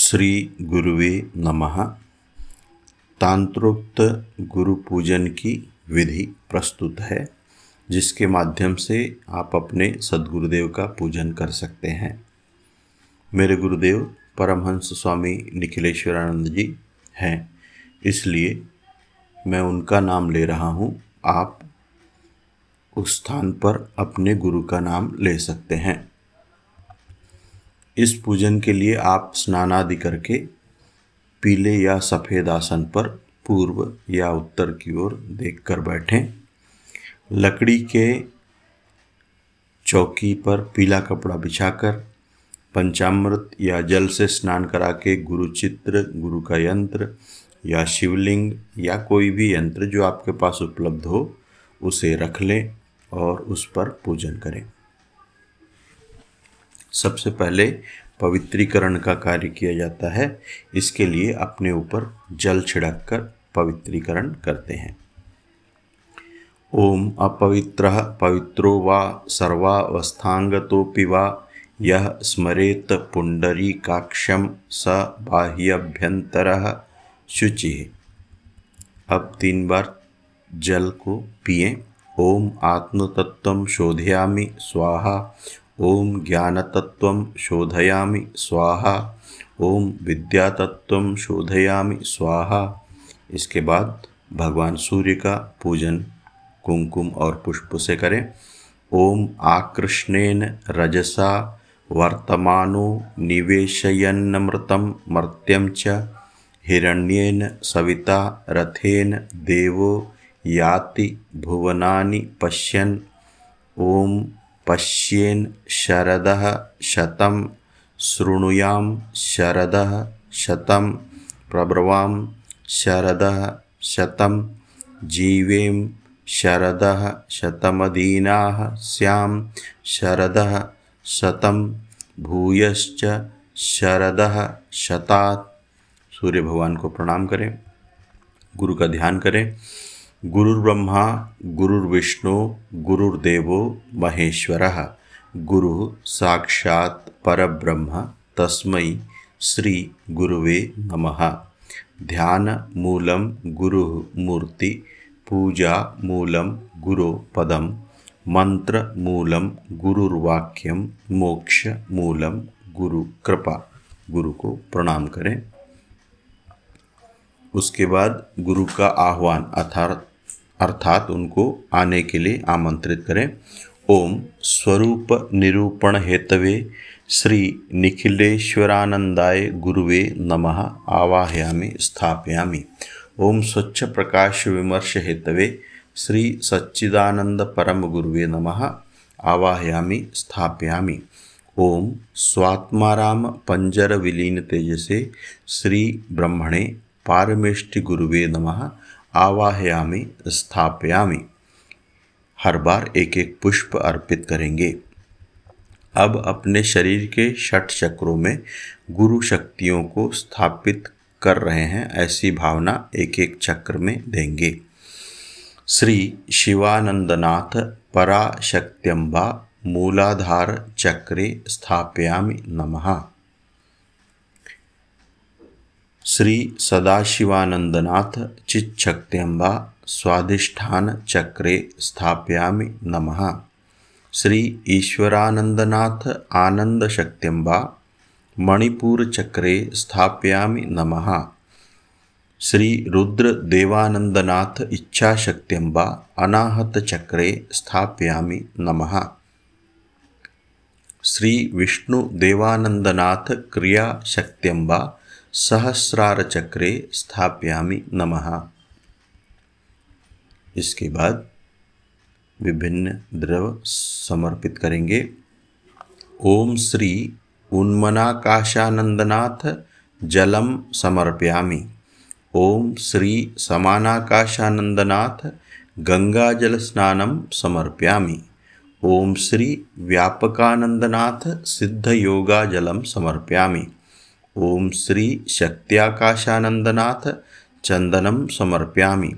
श्री गुरुवे नमः। तांत्रोक्त गुरु पूजन की विधि प्रस्तुत है, जिसके माध्यम से आप अपने सद्गुरुदेव का पूजन कर सकते हैं। मेरे गुरुदेव परमहंस स्वामी निखिलेश्वरानंद जी हैं, इसलिए मैं उनका नाम ले रहा हूँ। आप उस स्थान पर अपने गुरु का नाम ले सकते हैं। इस पूजन के लिए आप स्नान आदि करके पीले या सफ़ेद आसन पर पूर्व या उत्तर की ओर देखकर बैठें। लकड़ी के चौकी पर पीला कपड़ा बिछाकर पंचामृत या जल से स्नान करा के गुरु चित्र, गुरु का यंत्र या शिवलिंग या कोई भी यंत्र जो आपके पास उपलब्ध हो उसे रख लें और उस पर पूजन करें। सबसे पहले पवित्रीकरण का कार्य किया जाता है। इसके लिए अपने ऊपर जल छिड़क कर पवित्रीकरण करते हैं। ओम अपवित्रः पवित्रो वा सर्वावस्थांगतोपि वा यः स्मरेत पुंडरीकाक्षं स बाह्याभ्यंतरः शुचिः। अब 3 बार जल को पिएं। ओम आत्मतत्त्वं शोधयामि स्वाहा। ओम ज्ञानतत्त्वं शोधयामि स्वाहा। ओम विद्यातत्त्वं शोधयामि स्वाहा। इसके बाद भगवान सूर्य का पूजन कुमकुम और पुष्प से करें। ओम आकृष्णेन रजसा वर्तमानो निवेशयन्नमृतं मर्त्यं च हिरण्येन सविता रथेन देवो याति भुवनानि पश्यन्। ओम पश्येन शरदः शतं शृणुयाम शरदः शतं प्रब्रवाम शरदः शतं जीवेम शरदः शतमदीनाः स्याम शरदः शतं भूयश्च शरदः शतात्। सूर्य भगवान को प्रणाम करें, गुरु का ध्यान करें। गुरुर्ब्रह्मा गुरुर्विष्णु गुरुर्देवो महेश्वरः। गुरुः साक्षात् परब्रह्म तस्मै श्री गुरुवे नमः। ध्यान मूलं गुरुः मूर्ति, पूजा मूलं गुरो पदम, मंत्र मूलं गुरुर्वाक्यम, मोक्ष मूलं गुरु कृपा। गुरु को प्रणाम करें। उसके बाद गुरु का आह्वान अर्थात उनको आने के लिए आमंत्रित करें। ओम स्वरूप निरूपण हेतवे श्री निखिलेश्वरानंदाय गुरुवे नमः आवाहयामि स्थापयामि। ओम स्वच्छ प्रकाश विमर्श हेतवे श्री सच्चिदानंद परम गुरुवे नमः आवाहयामि स्थापयामि। ओम स्वात्माराम पंजर विलीन तेजसे श्री ब्रह्मणे पारमेष्टि गुरुवे नमः आवाहयामि स्थापयामि। हर बार एक एक पुष्प अर्पित करेंगे। अब अपने शरीर के 6 चक्रों में गुरु शक्तियों को स्थापित कर रहे हैं, ऐसी भावना एक एक चक्र में देंगे। श्री शिवानंदनाथ पराशक्त्यम्बा मूलाधार चक्रे स्थापयामि नमः। श्री सदाशिवानंदनाथ चिच्छक्त्यम्बा स्वाधिष्ठान चक्रे स्थापयामि नमः। श्री ईश्वरानंदनाथ आनंद शक्त्यम्बा मणिपुर चक्रे स्थापयामि नमः। श्री रुद्र देवानंदनाथ इच्छा शक्त्यम्बा अनाहत चक्रे स्थापयामि नमः। श्री विष्णु देवानंदनाथ क्रिया शक्त्यम्बा सहस्रार चक्रे स्थापयामि नमः। इसके बाद विभिन्न द्रव्य समर्पित करेंगे। ओम श्री उन्मना काशानंदनाथ जलम समर्पयामि। ओम श्री समाना काशानंदनाथ गंगा जल स्नानम समर्पयामि। ओम श्री व्यापकानंदनाथ सिद्ध योगा जलम समर्पयामि। ओम श्री शक्तिंदनाथ चंदनम समर्पयामि।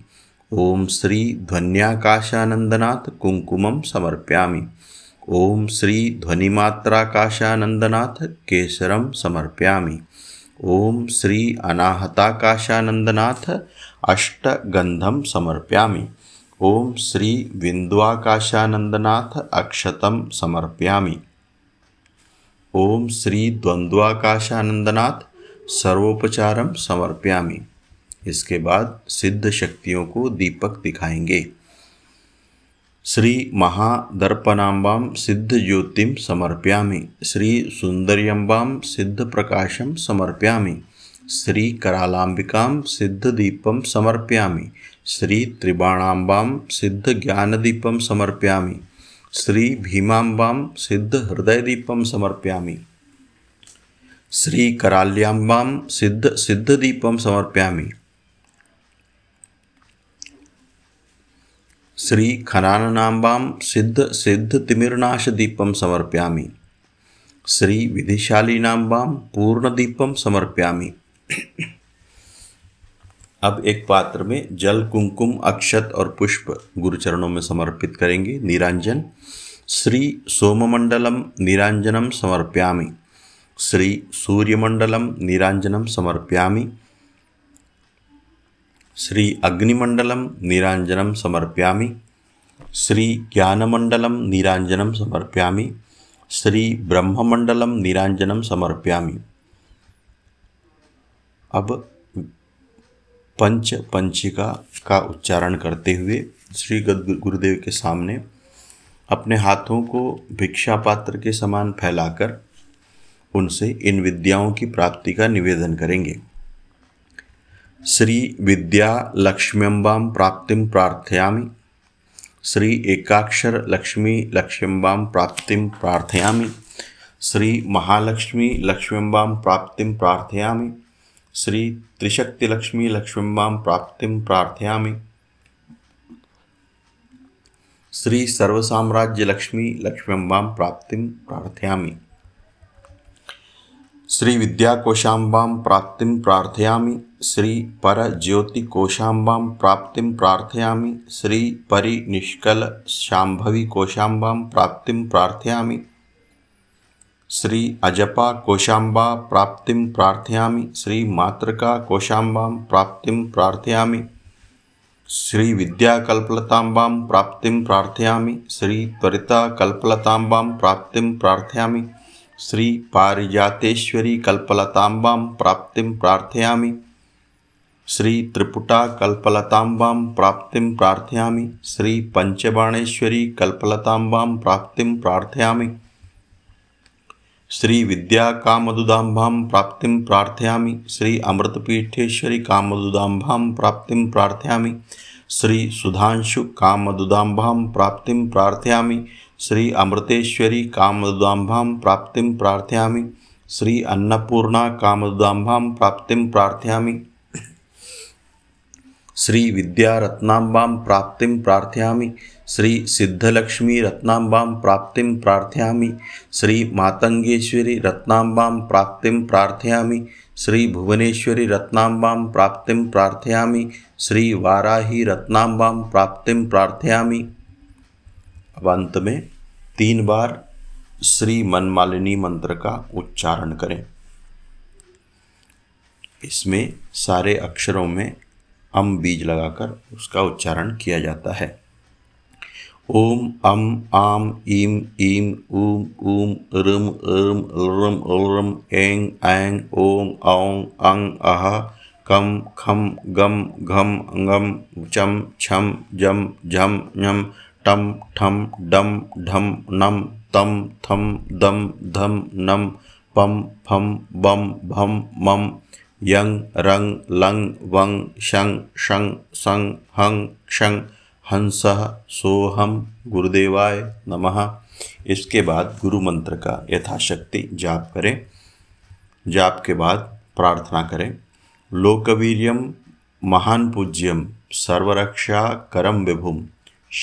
ओम श्री ध्वनियाकाशानंदनाथ कुंकुमम समर्पयामि। ओम श्री ध्वनिमात्राकाशानंदनाथ केसरम समर्पयामि। ओम श्री अनाहताकाशानंदनाथ अष्टगंधम समर्पयामि। ओम श्री विन्दानंदनाथ अक्षतम समर्पयामि। ओम श्री द्वंद्वाकाशानंदनाथ सर्वोपचारम समर्पयामि। इसके बाद सिद्ध शक्तियों को दीपक दिखाएंगे। श्री महादर्पणाम्बा सिद्ध ज्योतिम समर्पयामि। श्री सुंदरिया सिद्ध प्रकाशम समर्पयामि। श्री करालांबिका सिद्ध दीपम समर्पयामि। श्री त्रिबाणाम्बा सिद्ध ज्ञान दीपम समर्पयामि। श्री भीमाम्बा सिद्ध हृदय दीपम समर्पयामि। श्री कराल्याम्बा सिद्ध सिद्ध दीपम समर्पयामि। श्री खराननाम्बा सिद्ध सिद्ध तिमिरनाश दीपम समर्पयामि। श्री विदेशालीनाम्बा पूर्ण दीपम समर्पयामि। अब एक पात्र में जल, कुंकुम, अक्षत और पुष्प गुरुचरणों में समर्पित करेंगे। निरांजन श्री सोममंडलम निरांजनम समर्पयामि। श्री सूर्यमंडलम निरांजनम समर्पयामि। श्री अग्निमंडलम निरांजनम समर्पयामि। श्री ज्ञानमंडलम निरांजनम समर्पयामि। श्री ब्रह्ममंडलम निरांजनम समर्पयामि। अब पंच पंचिका का उच्चारण करते हुए श्री गुरुदेव के सामने अपने हाथों को भिक्षा पात्र के समान फैलाकर उनसे इन विद्याओं की प्राप्ति का निवेदन करेंगे। श्री विद्या लक्ष्म्यम्बाम प्राप्तिम प्रार्थयामि। श्री एकाक्षर लक्ष्मी लक्ष्म्यम्बाम प्राप्तिम प्रार्थयामि। श्री महालक्ष्मी लक्ष्म्यम्बाम प्राप्तिम प्रार्थयामि। श्री त्रिशक्ति लक्ष्मी लक्ष्मीम्बाम प्राप्तिम प्रार्थयामि। श्री सर्वसाम्राज्य लक्ष्मी लक्ष्मीम्बाम प्राप्तिम प्रार्थयामि। श्री विद्याकोशाम्बाम प्राप्तिम प्रार्थयामि। श्री परज्योति कोशाम्बाम प्राप्तिम प्रार्थयामि। श्री परिनिष्कल शाम्भवी कोशाम्बाम प्राप्तिम प्रार्थयामि। श्री अजपा कोशाम्बा प्राप्तिम प्रार्थयामि। श्री मातृका कोशाम्बां प्राप्तिम प्रार्थयामि। श्री विद्याकल्पलताम्बां प्राप्तिम प्रार्थयामि। श्री त्वरिता कल्पलताम्बां प्राप्तिम प्रार्थयामि। श्री पारिजातेश्वरी कल्पलताम्बां प्राप्तिम प्रार्थयामि। श्री त्रिपुटा कल्पलताम्बां प्राप्तिम प्रार्थयामि। श्री पंचबाणेश्वरी कल्पलताम्बां प्राप्तिम प्रार्थयामि। श्री विद्या कामदुदाम्भां प्राप्तिम प्रार्थयामि। श्री अमृतपीठेश्वरी कामदुदाम्भां प्राप्तिम प्रार्थयामि। श्री सुधांशु कामदुदाम्भां प्राप्तिम प्रार्थयामि। श्री अमृतेश्वरी कामदुदाम्भां प्राप्तिम प्रार्थयामि। श्री अन्नपूर्णा कामदुदाम्भां प्राप्तिम प्रार्थयामि। श्री विद्यारत्नाम्बां प्राप्तिम प्रार्थयामि। श्री सिद्धलक्ष्मी रत्नाम्बां प्राप्तिम प्रार्थयामि। श्री मातंगेश्वरी रत्नाम्बां प्राप्तिम प्रार्थयामि। श्री भुवनेश्वरी रत्नाम्बां प्राप्तिम प्रार्थयामि। श्री वाराही रत्नाम्बां प्राप्तिम प्रार्थयामि। अब अंत में 3 बार श्री मनमालिनी मंत्र का उच्चारण करें। इसमें सारे अक्षरों में अम बीज लगाकर उसका उच्चारण किया जाता है। ओम अम आम ईम ईम ऊम ऊम रम रम लम लम एंग ऐंग ओम औंग अंग अह कम खम गम घम अंगम चम छम जम झम ञम टम ठम डम ढम नम तम थम दम धम नम पम फम बम भम मम यंग रंग लंग वंग शंग शंग संग हंग शंग हंसः सोहम गुरुदेवाय नमः। इसके बाद गुरु मंत्र का यथाशक्ति जाप करें। जाप के बाद प्रार्थना करें। लोकवीर्यम महान पूज्यम सर्वरक्षा करम विभुम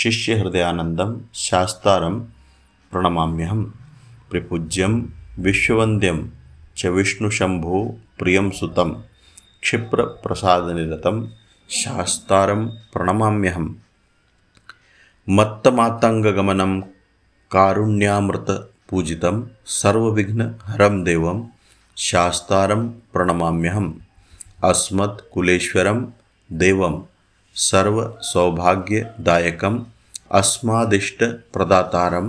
शिष्य हृदयानंदम शास्तारम प्रणमाम्यहम प्रपूज्यम विश्ववंद्यम च विष्णु शंभो प्रियम सुतम क्षिप्र प्रसाद निरतम शास्तारम प्रणमाम्यहम मत्तमातंगगमनम कारुण्यामृत पूजितम सर्वविघ्न हरम देवम शास्तारं प्रणमाम्यहम् अस्मत्कुलेश्वरं देवं सर्वसौभाग्यदायकं अस्मादिष्ट प्रदातारं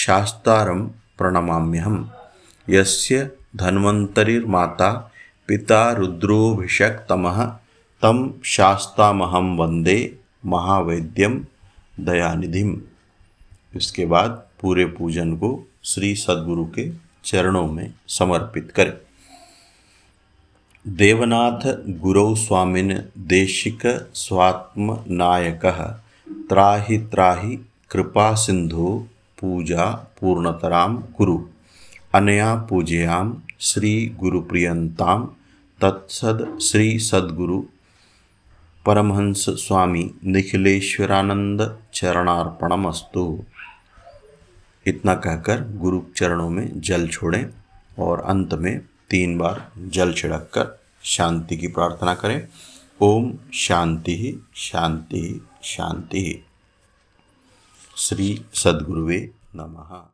शास्तारं प्रणमाम्यहम् यस्य धन्वन्तरिर्माता पिता रुद्रोऽभिषक्तमः तं शास्तामहं वंदे महावैद्यं दयानिधिम्। इसके बाद पूरे पूजन को श्री सद्गुरु के चरणों में समर्पित करें। देवनाथ गुरौ स्वामिन देशिक स्वात्म नायकः त्राहि त्राहि कृपा सिंधु पूजा पूर्णतराम कुरु अनया पूजयाम श्री गुरुप्रियंताम तत्सद श्री सद्गुरु परमहंस स्वामी निखिलेश्वरानंद चरणार्पणमस्तु। इतना कहकर गुरु चरणों में जल छोड़ें और अंत में 3 बार जल छिड़क कर शांति की प्रार्थना करें। ओम शांति शांति शांति। श्री सद्गुरुवे नमः।